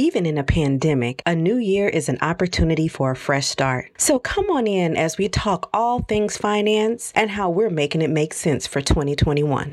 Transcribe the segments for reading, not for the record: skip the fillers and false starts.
even in a pandemic, a new year is an opportunity for a fresh start. So come on in as we talk all things finance and how we're making it make sense for 2021.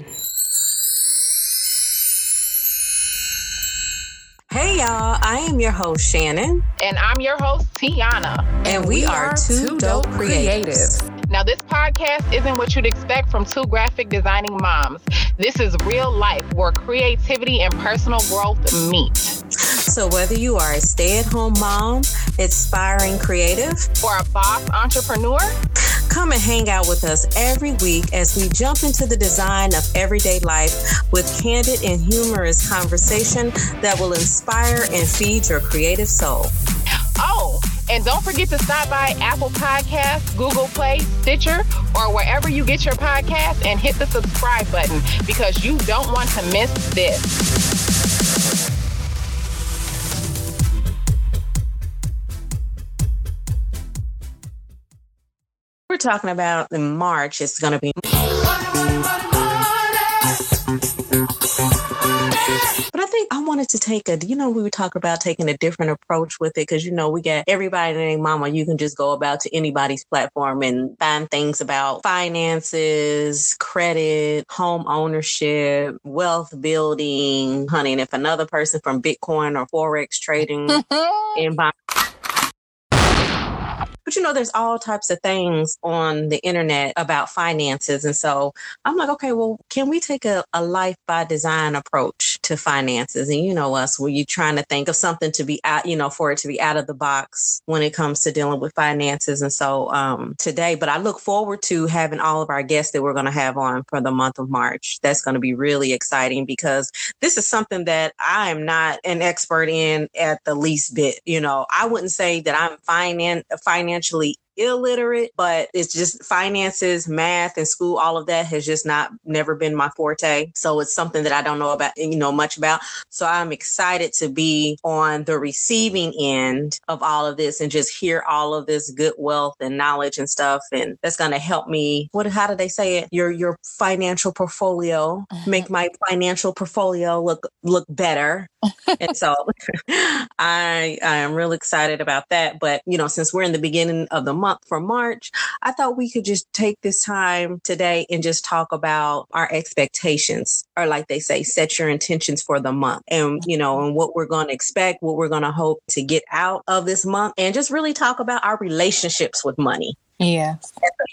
Hey y'all, I am your host Shannon. And I'm your host Tiana. And we are Two Dope Creatives. Now this podcast isn't what you'd expect from two graphic designing moms. This is real life where creativity and personal growth meet. So whether you are a stay-at-home mom, aspiring creative, or a boss entrepreneur, come and hang out with us every week as we jump into the design of everyday life with candid and humorous conversation that will inspire and feed your creative soul. Oh, and don't forget to stop by Apple Podcasts, Google Play, Stitcher, or wherever you get your podcasts and hit the subscribe button because you don't want to miss this. We're talking about in March, it's going to be money. But I think I wanted to take we were talking about taking a different approach with it because, we got everybody and their mama. You can just go about to anybody's platform and find things about finances, credit, home ownership, wealth building, honey. And if another person from Bitcoin or Forex trading and buying. But, there's all types of things on the internet about finances. And so I'm like, okay, well, can we take a life by design approach to finances? And us, where you're trying to think of something to be out, for it to be out of the box when it comes to dealing with finances. And so today, but I look forward to having all of our guests that we're going to have on for the month of March. That's going to be really exciting because this is something that I am not an expert in at the least bit. I wouldn't say that I'm financially illiterate, but it's just finances, math, and school, all of that has just never been my forte. So it's something that I don't know about, much about. So I'm excited to be on the receiving end of all of this and just hear all of this good wealth and knowledge and stuff. And that's going to help me. How do they say it? Your financial portfolio, make my financial portfolio look better. And so I am real excited about that. But, since we're in the beginning of the month, for March, I thought we could just take this time today and just talk about our expectations, or like they say, set your intentions for the month and, and what we're going to expect, what we're going to hope to get out of this month, and just really talk about our relationships with money. Yeah.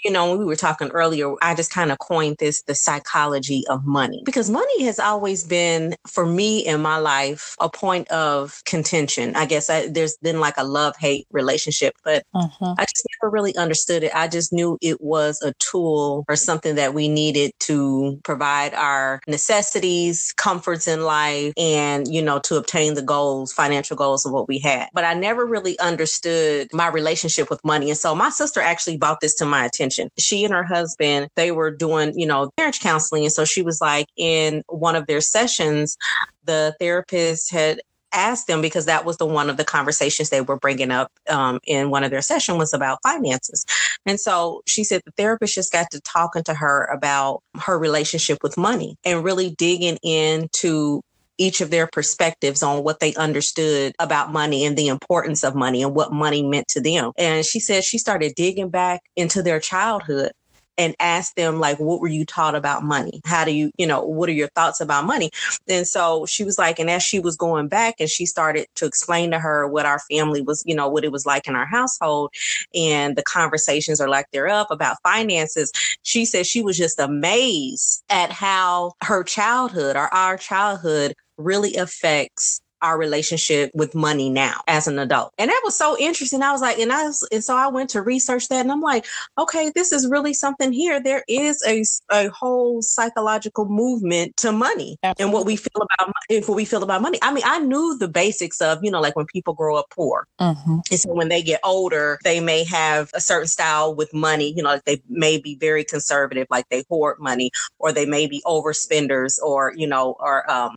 When we were talking earlier, I just kind of coined this, the psychology of money, because money has always been, for me in my life, a point of contention. I guess there's been like a love-hate relationship, but I just never really understood it. I just knew it was a tool or something that we needed to provide our necessities, comforts in life, and, to obtain the goals, financial goals of what we had. But I never really understood my relationship with money. And so my sister actually brought this to my attention. She and her husband, they were doing, marriage counseling. And so she was like, in one of their sessions, the therapist had asked them, because that was one of the conversations they were bringing up in one of their sessions was about finances. And so she said the therapist just got to talking to her about her relationship with money and really digging into each of their perspectives on what they understood about money and the importance of money and what money meant to them. And she said she started digging back into their childhood and asked them, like, what were you taught about money? How do you, what are your thoughts about money? And so she was like, and as she was going back and she started to explain to her what our family was, what it was like in our household and the conversations or lack thereof about finances. She said she was just amazed at how her childhood or our childhood really affects our relationship with money now as an adult. And that was so interesting. I was like, so I went to research that and I'm like, okay, this is really something here. There is a whole psychological movement to money. Absolutely. And what we feel about money. I mean, I knew the basics of, like when people grow up poor. Mm-hmm. And so when they get older, they may have a certain style with money, like they may be very conservative, like they hoard money, or they may be overspenders or,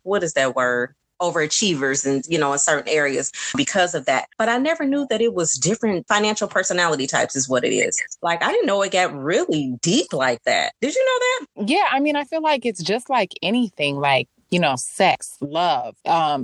what is that word? Overachievers and, in certain areas because of that. But I never knew that it was different financial personality types is what it is. Like, I didn't know it got really deep like that. Did you know that? Yeah. I mean, I feel like it's just like anything, like you know, sex, love,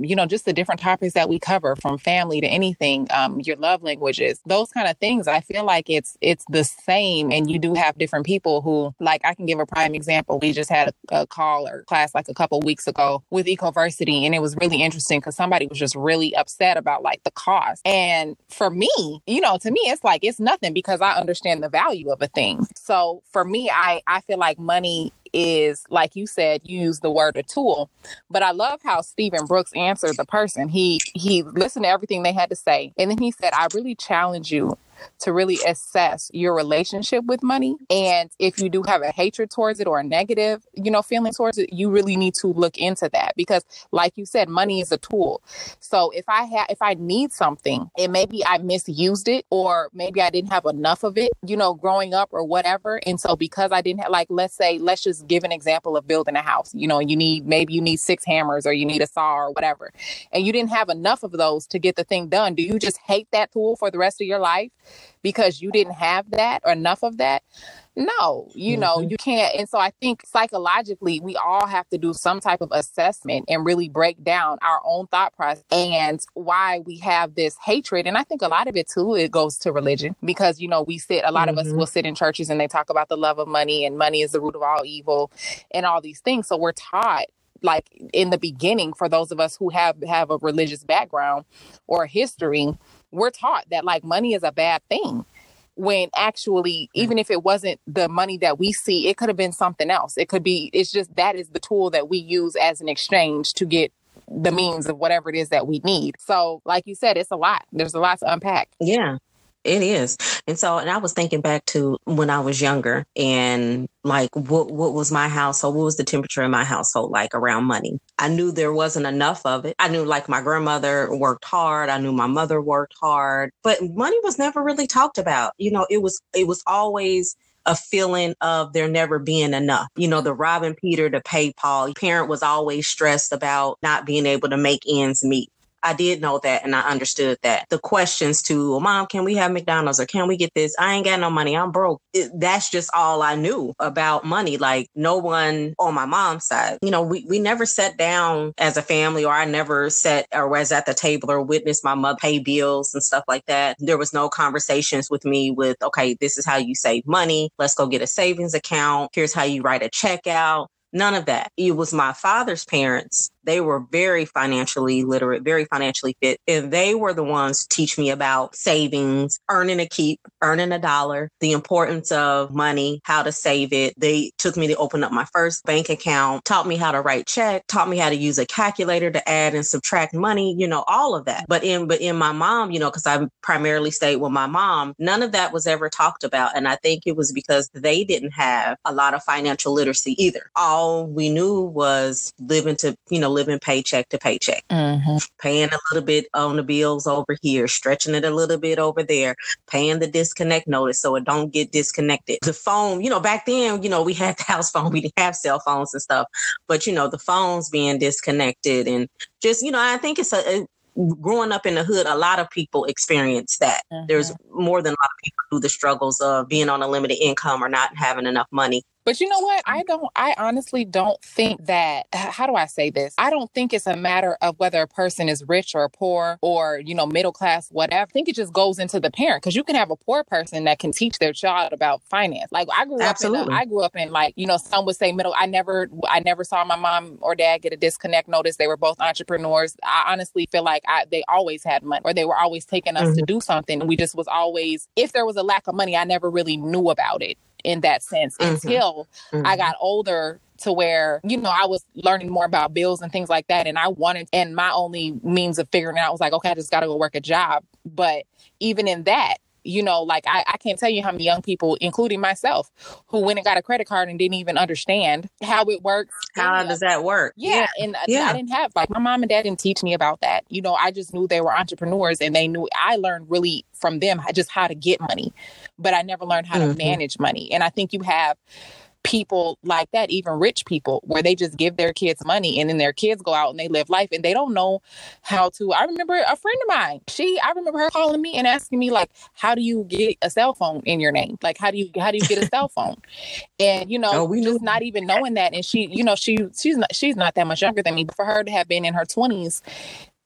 you know, just the different topics that we cover, from family to anything, your love languages, those kind of things. I feel like it's the same. And you do have different people who, like, I can give a prime example. We just had a call or class like a couple weeks ago with Ecoversity. And it was really interesting because somebody was just really upset about like the cost. And for me, you know, to me, it's like, it's nothing because I understand the value of a thing. So for me, I feel like money is, like you said, you use the word a tool. But I love how Stephen Brooks answered the person. He listened to everything they had to say. And then he said, I really challenge you to really assess your relationship with money. And if you do have a hatred towards it or a negative, you know, feeling towards it, you really need to look into that because, like you said, money is a tool. So if I need something and maybe I misused it or maybe I didn't have enough of it, you know, growing up or whatever. And so because I didn't have, like, let's just give an example of building a house. You know, maybe you need 6 hammers or you need a saw or whatever. And you didn't have enough of those to get the thing done. Do you just hate that tool for the rest of your life because you didn't have that or enough of that? No, you know, you can't. And so I think psychologically, we all have to do some type of assessment and really break down our own thought process and why we have this hatred. And I think a lot of it, too, it goes to religion because, you know, a lot of us will sit in churches and they talk about the love of money and money is the root of all evil and all these things. So we're taught, like, in the beginning, for those of us who have a religious background or history, we're taught that, like, money is a bad thing, when actually, even if it wasn't the money that we see, it could have been something else. It could be, it's just that is the tool that we use as an exchange to get the means of whatever it is that we need. So, like you said, it's a lot. There's a lot to unpack. Yeah, it is. And so, and I was thinking back to when I was younger and, like, what was my household? What was the temperature in my household like around money? I knew there wasn't enough of it. I knew, like, my grandmother worked hard. I knew my mother worked hard, but money was never really talked about. You know, it was always a feeling of there never being enough. You know, the robbing Peter to pay Paul. Parent was always stressed about not being able to make ends meet. I did know that and I understood that. The questions to, well, Mom, can we have McDonald's or can we get this? I ain't got no money. I'm broke. That's just all I knew about money. Like, no one on my mom's side. You know, we never sat down as a family, or I never sat or was at the table or witnessed my mother pay bills and stuff like that. There was no conversations with me with, okay, this is how you save money. Let's go get a savings account. Here's how you write a check out. None of that. It was my father's parents. They were very financially literate, very financially fit. And they were the ones to teach me about savings, earning a keep, earning a dollar, the importance of money, how to save it. They took me to open up my first bank account, taught me how to write checks, taught me how to use a calculator to add and subtract money, you know, all of that. But in my mom, you know, because I primarily stayed with my mom, none of that was ever talked about. And I think it was because they didn't have a lot of financial literacy either. All we knew was living paycheck to paycheck, paying a little bit on the bills over here, stretching it a little bit over there, paying the disconnect notice so it don't get disconnected. The phone, you know, back then, you know, we had the house phone, we didn't have cell phones and stuff, but, you know, the phones being disconnected and just, you know, I think it's growing up in the hood, a lot of people experience that. There's more than a lot of people who the struggles of being on a limited income or not having enough money. But you know what? I honestly don't think that, how do I say this? I don't think it's a matter of whether a person is rich or poor or, you know, middle class, whatever. I think it just goes into the parent, because you can have a poor person that can teach their child about finance. Like, I grew up in like, you know, some would say middle. I never saw my mom or dad get a disconnect notice. They were both entrepreneurs. I honestly feel like they always had money, or they were always taking us to do something. And we just was always, if there was a lack of money, I never really knew about it in that sense until I got older, to where, you know, I was learning more about bills and things like that. And I wanted, and my only means of figuring it out was like, okay, I just got to go work a job. But even in that, you know, like, I can't tell you how many young people, including myself, who went and got a credit card and didn't even understand how it works. How does that work? Yeah. And I didn't have, like, my mom and dad didn't teach me about that. You know, I just knew they were entrepreneurs, and they knew, I learned really from them just how to get money, but I never learned how to manage money. And I think you have people like that, even rich people, where they just give their kids money and then their kids go out and they live life and they don't know how to. I remember a friend of mine, I remember her calling me and asking me, like, how do you get a cell phone in your name? Like, how do you get a cell phone? And, you know, just not even knowing that. And she, you know, she's not that much younger than me, but for her to have been in her 20s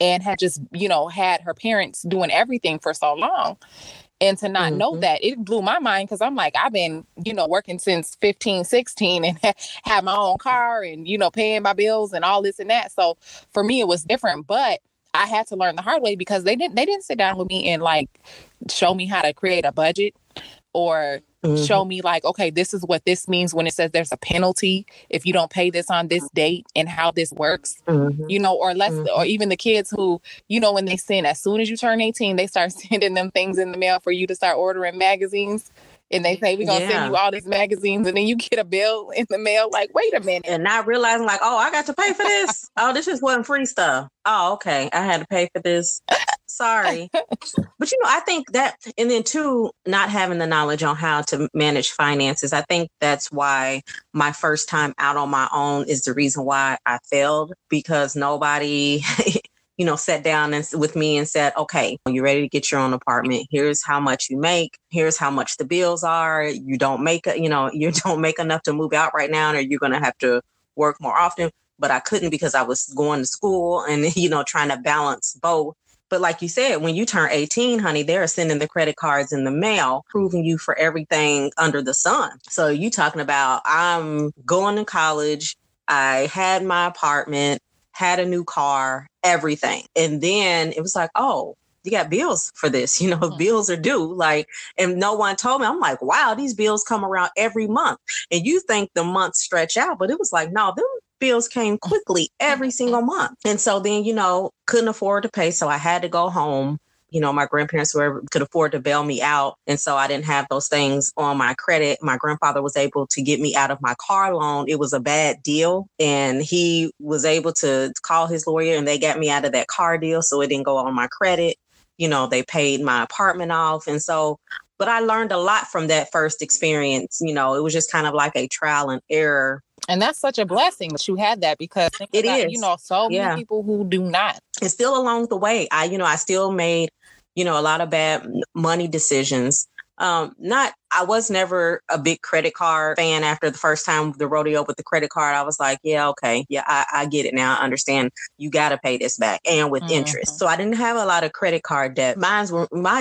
and had just, you know, had her parents doing everything for so long, and to not know that, it blew my mind, because I'm like, I've been, you know, working since 15, 16 and had my own car and, you know, paying my bills and all this and that. So for me, it was different. But I had to learn the hard way, because they didn't sit down with me and like show me how to create a budget or show me like, okay, this is what this means when it says there's a penalty if you don't pay this on this date and how this works, you know, or even the kids who, you know, when they send, as soon as you turn 18, they start sending them things in the mail for you to start ordering magazines. And they say, we're going to send you all these magazines. And then you get a bill in the mail, like, wait a minute. And not realizing, like, oh, I got to pay for this. Oh, this just wasn't free stuff. Oh, okay. I had to pay for this. Sorry. But, you know, I think that, and then too, not having the knowledge on how to manage finances. I think that's why my first time out on my own is the reason why I failed, because nobody... you know, sat down and with me and said, okay, you ready to get your own apartment? Here's how much you make. Here's how much the bills are. You don't make, you don't make enough to move out right now, or you're going to have to work more often. But I couldn't, because I was going to school and, you know, trying to balance both. But like you said, when you turn 18, honey, they're sending the credit cards in the mail, proving you for everything under the sun. So you talking about, I'm going to college. I had my apartment, had a new car, everything. And then it was like, oh, you got bills for this, you know, bills are due. Like, and no one told me. I'm like, wow, these bills come around every month. And you think the months stretch out, but it was like, no, them bills came quickly every single month. And so then, you know, couldn't afford to pay. So I had to go home. You know, my grandparents could afford to bail me out. And so I didn't have those things on my credit. My grandfather was able to get me out of my car loan. It was a bad deal. And he was able to call his lawyer and they got me out of that car deal. So it didn't go on my credit. You know, they paid my apartment off. And so, but I learned a lot from that first experience. You know, it was just kind of like a trial and error. And that's such a blessing that you had that, because it is, you know, so many people who do not. And still along the way, I still made, you know, a lot of bad money decisions. I was never a big credit card fan. After the first time, the rodeo with the credit card, I was like, yeah, okay. Yeah, I get it now. I understand you got to pay this back and with interest. So I didn't have a lot of credit card debt. My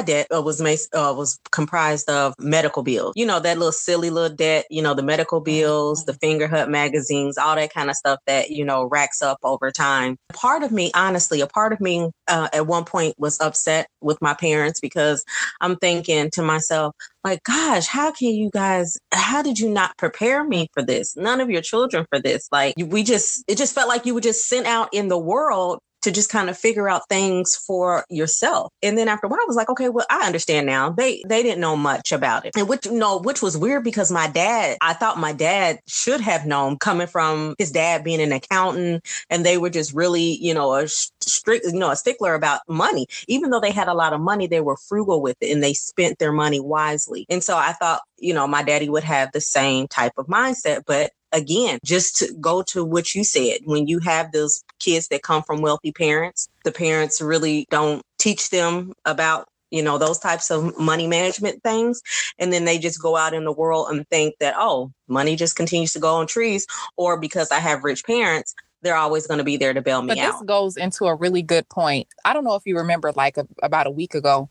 debt was comprised of medical bills. You know, that little silly little debt, you know, the medical bills, the Fingerhut magazines, all that kind of stuff that, you know, racks up over time. A part of me at one point was upset with my parents, because I'm thinking to myself, like, gosh, how did you not prepare me for this? None of your children for this. Like, it just felt like you were just sent out in the world to just kind of figure out things for yourself. And then after a while, I was like, okay, well, I understand now. They didn't know much about it. And which was weird, because I thought my dad should have known, coming from his dad being an accountant, and they were just really, you know, a stickler about money. Even though they had a lot of money, they were frugal with it and they spent their money wisely. And so I thought, you know, my daddy would have the same type of mindset, but again, just to go to what you said, when you have those kids that come from wealthy parents, the parents really don't teach them about, you know, those types of money management things. And then they just go out in the world and think that, oh, money just continues to go on trees, or because I have rich parents, they're always going to be there to bail me out. But this goes into a really good point. I don't know if you remember, like about a week ago,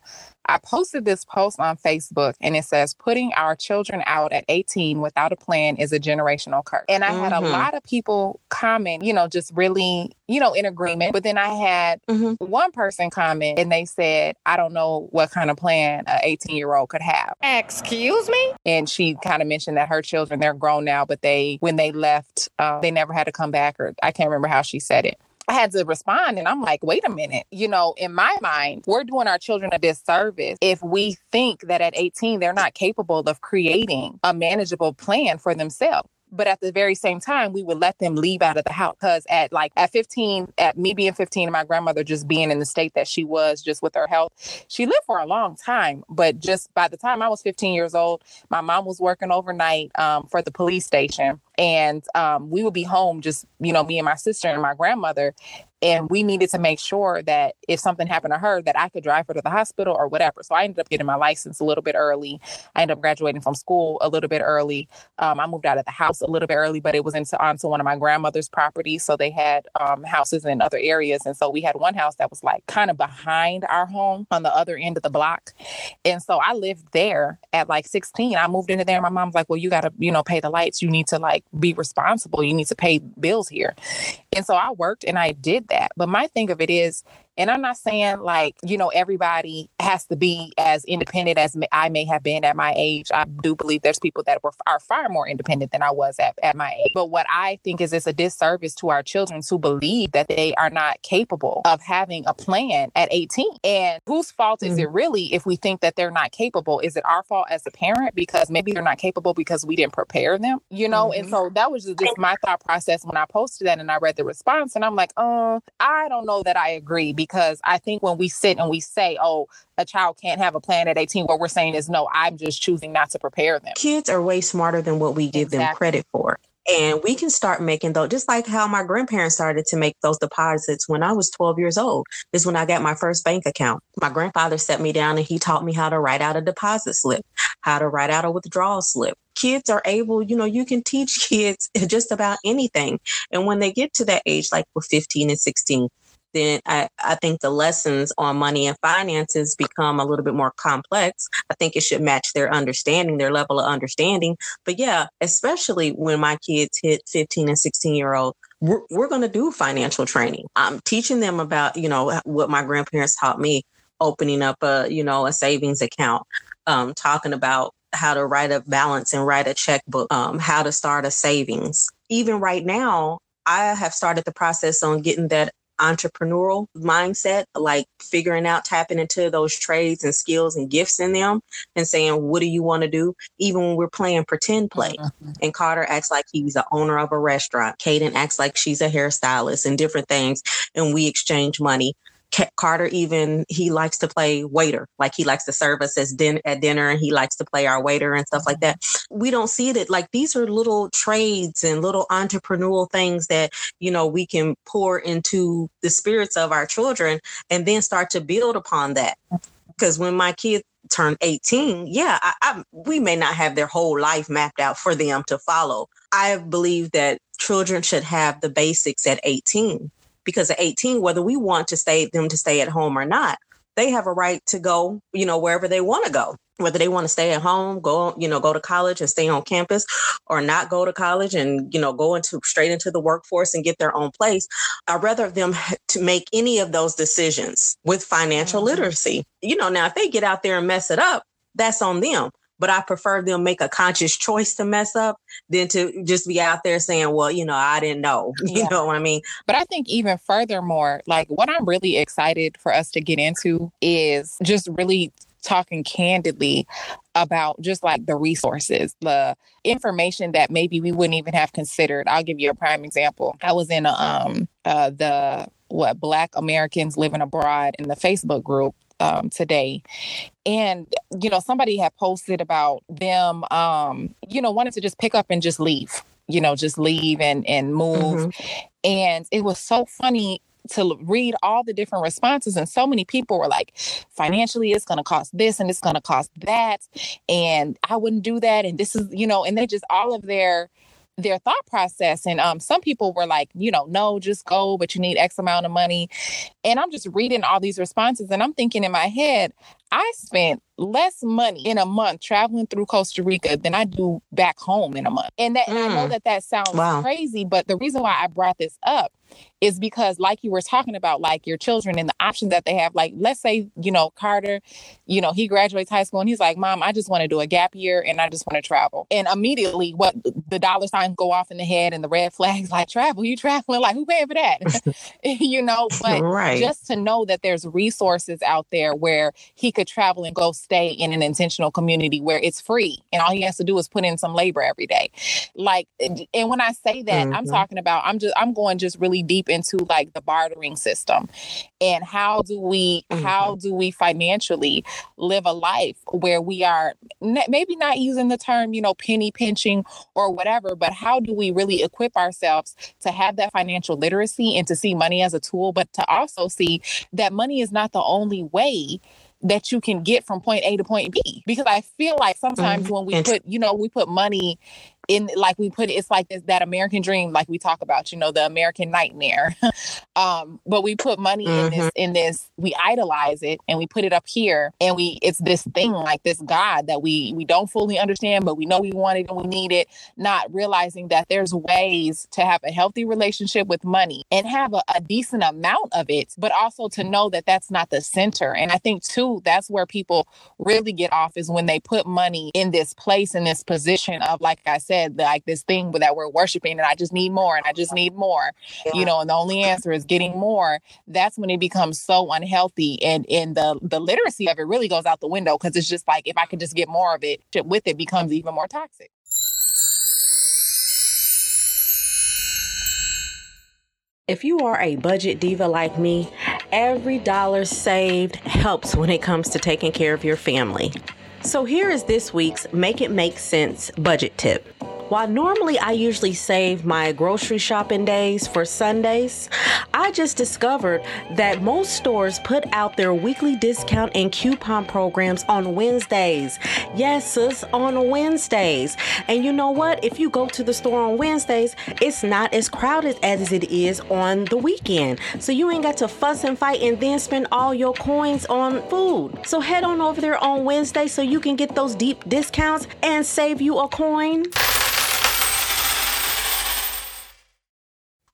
I posted this post on Facebook and it says, putting our children out at 18 without a plan is a generational curse. And I had a lot of people comment, you know, just really, you know, in agreement. But then I had one person comment and they said, I don't know what kind of plan an 18-year-old could have. Excuse me? And she kind of mentioned that her children, they're grown now, but when they left, they never had to come back, or I can't remember how she said it. I had to respond and I'm like, wait a minute. You know, in my mind, we're doing our children a disservice if we think that at 18, they're not capable of creating a manageable plan for themselves. But at the very same time, we would let them leave out of the house, because at 15, at me being 15 and my grandmother just being in the state that she was just with her health, she lived for a long time. But just by the time I was 15 years old, my mom was working overnight for the police station. And we would be home just, me and my sister and my grandmother. And we needed to make sure that if something happened to her, that I could drive her to the hospital or whatever. So I ended up getting my license a little bit early. I ended up graduating from school a little bit early. I moved out of the house a little bit early, but it was onto one of my grandmother's properties. So they had houses in other areas. And so we had one house that was kind of behind our home on the other end of the block. And so I lived there at 16. I moved into there. And my mom's like, well, you got to, pay the lights. You need to be responsible. You need to pay bills here. And so I worked and I did that. But my thing of it is, and I'm not saying everybody has to be as independent as I may have been at my age. I do believe there's people that are far more independent than I was at my age. But what I think is it's a disservice to our children to believe that they are not capable of having a plan at 18. And whose fault is it really if we think that they're not capable? Is it our fault as a parent? Because maybe they're not capable because we didn't prepare them, And so that was just my thought process when I posted that and I read the response. And I'm like, I don't know that I agree, because I think when we sit and we say, oh, a child can't have a plan at 18, what we're saying is, no, I'm just choosing not to prepare them. Kids are way smarter than what we give them credit for. And we can start making those, just like how my grandparents started to make those deposits when I was 12 years old. This is when I got my first bank account. My grandfather sat me down and he taught me how to write out a deposit slip, how to write out a withdrawal slip. Kids are able, you can teach kids just about anything. And when they get to that age, like we're 15 and 16, then I think the lessons on money and finances become a little bit more complex. I think it should match their understanding, their level of understanding. But yeah, especially when my kids hit 15 and 16 year old, we're going to do financial training. I'm teaching them about, what my grandparents taught me, opening up a, a savings account, talking about how to write a balance and write a checkbook, how to start a savings. Even right now, I have started the process on getting that entrepreneurial mindset, figuring out, tapping into those trades and skills and gifts in them and saying, what do you want to do? Even when we're playing pretend play. Mm-hmm. And Carter acts like he's the owner of a restaurant. Kaden acts like she's a hairstylist and different things. And we exchange money. Carter, he likes to play waiter, he likes to serve us at dinner, and he likes to play our waiter and stuff like that. We don't see it. These are little trades and little entrepreneurial things that, we can pour into the spirits of our children and then start to build upon that. Because when my kids turn 18, we may not have their whole life mapped out for them to follow. I believe that children should have the basics at 18. Because at 18, whether we want them to stay at home or not, they have a right to go, wherever they want to go, whether they want to stay at home, go to college and stay on campus, or not go to college and, go straight into the workforce and get their own place. I'd rather them to make any of those decisions with financial literacy. Now if they get out there and mess it up, that's on them. But I prefer them make a conscious choice to mess up than to just be out there saying, well, I didn't know. You know what I mean? But I think even furthermore, what I'm really excited for us to get into is just really talking candidly about just the resources, the information that maybe we wouldn't even have considered. I'll give you a prime example. I was in the Black Americans Living Abroad in the Facebook group today. And, somebody had posted about them, wanted to just pick up and just leave, just leave and move. Mm-hmm. And it was so funny to read all the different responses. And so many people were like, financially, it's going to cost this and it's going to cost that. And I wouldn't do that. And this is, and they just all of their thought process. And some people were like, no, just go, but you need X amount of money. And I'm just reading all these responses and I'm thinking in my head, I spent less money in a month traveling through Costa Rica than I do back home in a month. And I know that sounds crazy, but the reason why I brought this up is because you were talking about, your children and the options that they have. Let's say, Carter, he graduates high school and he's like, Mom, I just want to do a gap year and I just want to travel. And immediately what the dollar signs go off in the head and the red flags, travel, you traveling, who paying for that? But right. Just to know that there's resources out there where he could travel and go stay in an intentional community where it's free and all he has to do is put in some labor every day. Like, and when I say that, mm-hmm. I'm talking about, I'm going really deep into like the bartering system and how do we financially live a life where we are maybe not using the term, you know, penny pinching or whatever, but how do we really equip ourselves to have that financial literacy and to see money as a tool, but to also see that money is not the only way that you can get from point A to point B. Because I feel like sometimes when we put money in, like we put, it's like this, that American dream, like we talk about, you know, the American nightmare. But we put money in this, we idolize it and we put it up here and it's this thing, like this God that we don't fully understand, but we know we want it and we need it, not realizing that there's ways to have a healthy relationship with money and have a decent amount of it, but also to know that that's not the center. And I think too, that's where people really get off is when they put money in this place, in this position of, like I said, like this thing that we're worshiping and I just need more, you know, and the only answer is getting more. That's when it becomes so unhealthy. And the literacy of it really goes out the window, because it's just like, if I could just get more of it, with it becomes even more toxic. If you are a budget diva like me, every dollar saved helps when it comes to taking care of your family. So here is this week's Make It Make Sense budget tip. While normally I usually save my grocery shopping days for Sundays, I just discovered that most stores put out their weekly discount and coupon programs on Wednesdays. Yes, sis, on Wednesdays. And you know what? If you go to the store on Wednesdays, it's not as crowded as it is on the weekend. So you ain't got to fuss and fight and then spend all your coins on food. So head on over there on Wednesday so you can get those deep discounts and save you a coin.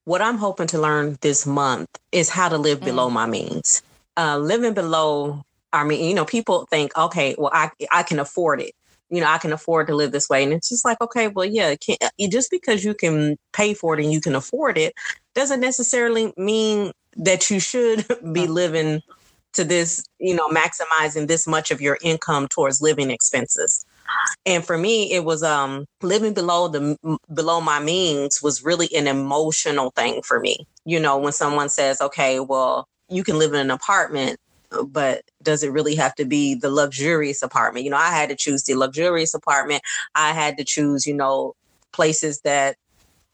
What I'm hoping to learn this month is how to live below my means. Living below, I mean, you know, people think, okay, well, I can afford it. You know, I can afford to live this way. And it's just like, okay, well, yeah, just because you can pay for it and you can afford it doesn't necessarily mean that you should be living to this, you know, maximizing this much of your income towards living expenses. And for me, it was living below my means was really an emotional thing for me. You know, when someone says, OK, well, you can live in an apartment, but does it really have to be the luxurious apartment? You know, I had to choose the luxurious apartment. I had to choose, you know, places that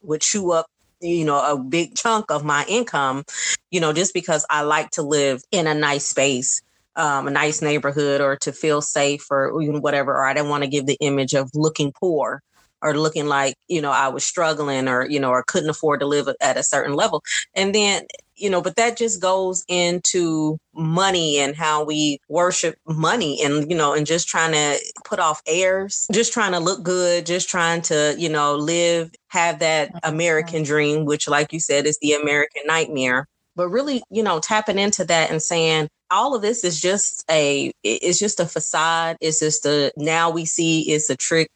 would chew up, you know, a big chunk of my income, you know, just because I like to live in a nice space. A nice neighborhood, or to feel safe, or whatever, or I didn't want to give the image of looking poor or looking like, you know, I was struggling, or, you know, or couldn't afford to live at a certain level. And then, you know, but that just goes into money and how we worship money, and, you know, and just trying to put off airs, just trying to look good, just trying to, you know, live, have that American dream, which, like you said, is the American nightmare. But really, you know, tapping into that and saying all of this is just a facade. It's just now we see it's a trick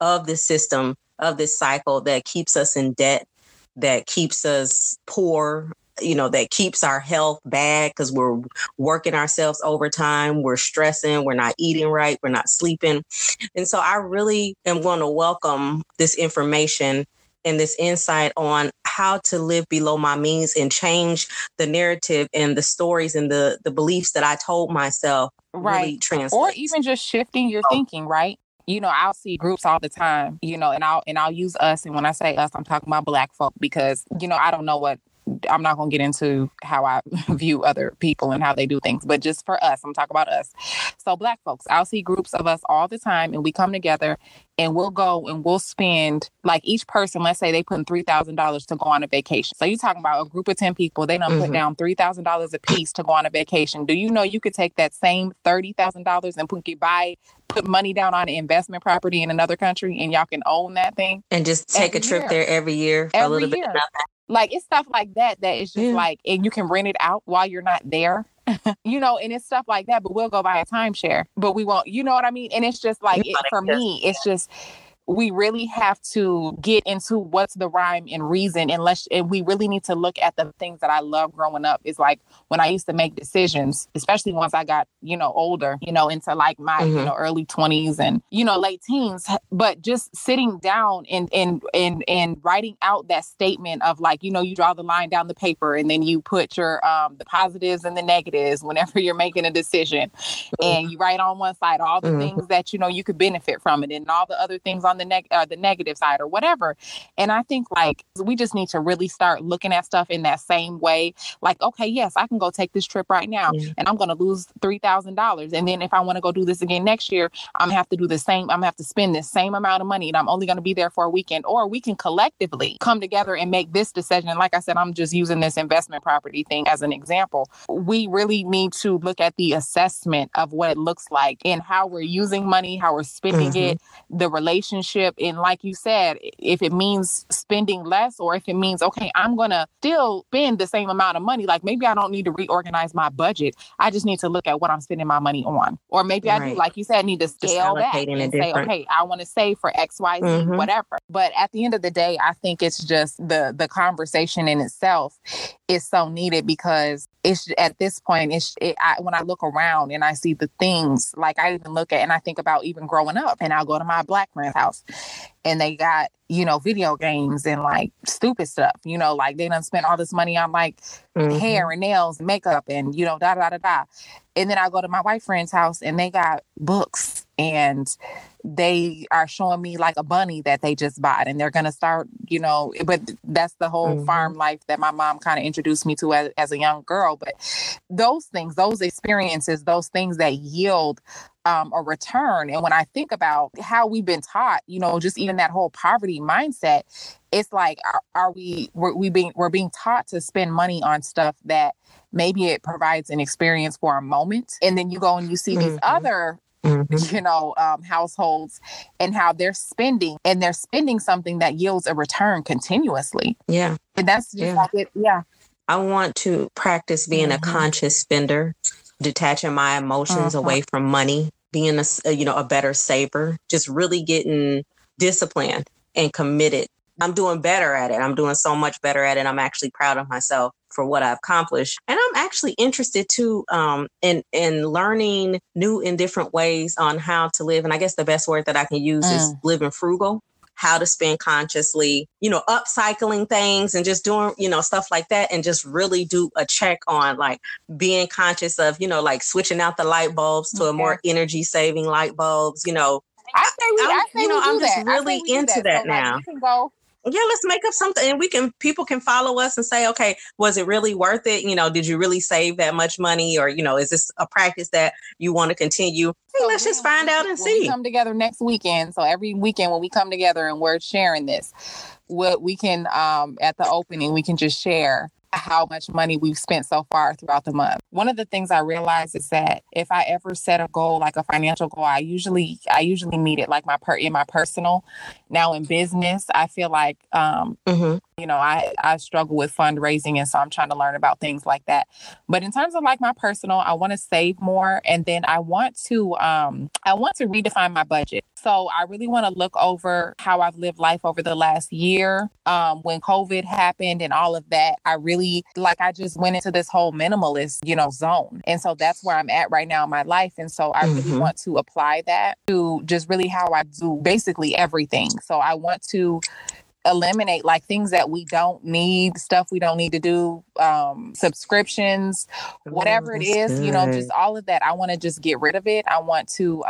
of this system, of this cycle that keeps us in debt, that keeps us poor, you know, that keeps our health bad because we're working ourselves overtime. We're stressing. We're not eating right. We're not sleeping. And so I really am going to welcome this information and this insight on how to live below my means and change the narrative and the stories and the beliefs that I told myself. Right. Really, or even just shifting your thinking, right? You know, I'll see groups all the time, you know, and I'll use us. And when I say us, I'm talking about Black folk, because, you know, I don't know what, I'm not going to get into how I view other people and how they do things, but just for us, I'm talking about us. So Black folks, I'll see groups of us all the time, and we come together and we'll go and we'll spend, like, each person, let's say they put in $3,000 to go on a vacation. So you're talking about a group of 10 people, they done put down $3,000 a piece to go on a vacation. Do you know you could take that same $30,000 and put money down on an investment property in another country, and y'all can own that thing? And just take a trip there every year for a little bit. Like, it's stuff like that it's just like, and you can rent it out while you're not there, you know, and it's stuff like that. But we'll go buy a timeshare, but we won't, you know what I mean? And it's just like, for me, it's just we really have to get into what's the rhyme and reason. And we really need to look at the things that I love growing up. It's like when I used to make decisions, especially once I got, older, into like my early 20s and, late teens. But just sitting down and writing out that statement of like, you draw the line down the paper and then you put your the positives and the negatives whenever you're making a decision. And you write on one side all the things that, you could benefit from it and all the other things on the negative side or whatever. And I think like we just need to really start looking at stuff in that same way. Like, okay, yes, I can go take this trip right now and I'm going to lose $3,000. And then if I want to go do this again next year, I'm going to have to do the same. I'm going to have to spend this same amount of money and I'm only going to be there for a weekend. Or we can collectively come together and make this decision. And like I said, I'm just using this investment property thing as an example. We really need to look at the assessment of what it looks like and how we're using money, how we're spending it, the relationship. And like you said, if it means spending less or if it means, okay, I'm going to still spend the same amount of money, like maybe I don't need to reorganize my budget. I just need to look at what I'm spending my money on. Or maybe I do, like you said, need to scale back and say, okay, I want to save for X, Y, Z, whatever. But at the end of the day, I think it's just the conversation in itself is so needed because it's at this point, when I look around and I see the things, like I even look at and I think about even growing up and I'll go to my Black friend's house and they got, video games and like stupid stuff, like they done spent all this money on like hair and nails and makeup and, da, da, da, da. And then I go to my white friend's house and they got books and they are showing me like a bunny that they just bought and they're going to start, but that's the whole farm life that my mom kind of introduced me to as a young girl. But those things, those experiences, those things that yield a return. And when I think about how we've been taught, just even that whole poverty mindset, it's like, we're being taught to spend money on stuff that maybe it provides an experience for a moment. And then you go and you see these other households and how they're spending something that yields a return continuously. Yeah. And that's just like it. Yeah. I want to practice being a conscious spender, detaching my emotions away from money, being a better saver, just really getting disciplined and committed. I'm doing better at it. I'm doing so much better at it. I'm actually proud of myself for what I've accomplished. And I'm actually interested too in learning new and different ways on how to live. And I guess the best word that I can use is living frugal, how to spend consciously, upcycling things and just doing, stuff like that. And just really do a check on like being conscious of, like switching out the light bulbs to a more energy saving light bulbs, I'm just really into that now. Yeah, let's make up something and people can follow us and say, okay, was it really worth it? Did you really save that much money? Or, is this a practice that you want to continue? So let's just find out and see. We come together next weekend. So every weekend when we come together and we're sharing this, what we can, at the opening, we can just share how much money we've spent so far throughout the month. One of the things I realized is that if I ever set a goal, like a financial goal, I usually meet it like in my personal. Now in business, I feel like, I struggle with fundraising. And so I'm trying to learn about things like that. But in terms of like my personal, I want to save more. And then I want to redefine my budget. So I really want to look over how I've lived life over the last year. When COVID happened and all of that, I just went into this whole minimalist, zone. And so that's where I'm at right now in my life. And so I really want to apply that to just really how I do basically everything. So I want to eliminate like things that we don't need, stuff we don't need to do, subscriptions, whatever it is, good. Just all of that. I want to just get rid of it. I want to,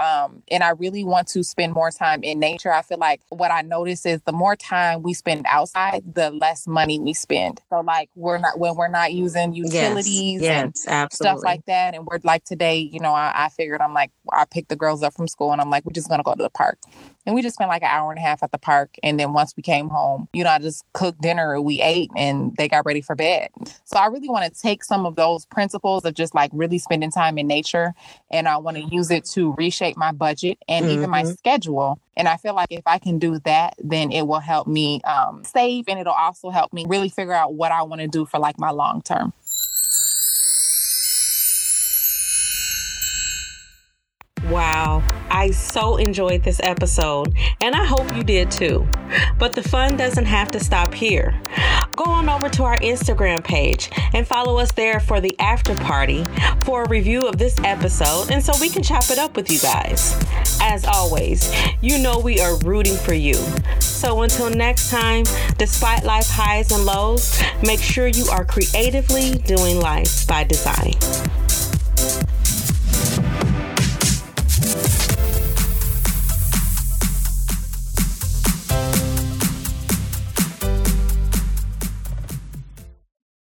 and I really want to spend more time in nature. I feel like what I notice is the more time we spend outside, the less money we spend. So like when we're not using utilities and stuff like that. And we're like today, I figured I picked the girls up from school and I'm like, we're just going to go to the park. And we just spent like an hour and a half at the park. And then once we came home, I just cooked dinner, we ate, and they got ready for bed. So I really want to take some of those principles of just like really spending time in nature. And I want to use it to reshape my budget and even my schedule. And I feel like if I can do that, then it will help me save. And it'll also help me really figure out what I want to do for like my long term. Wow, I so enjoyed this episode, and I hope you did too. But the fun doesn't have to stop here. Go on over to our Instagram page and follow us there for the after party for a review of this episode, and so we can chop it up with you guys. As always, you know we are rooting for you. So until next time, despite life highs and lows, make sure you are creatively doing life by design.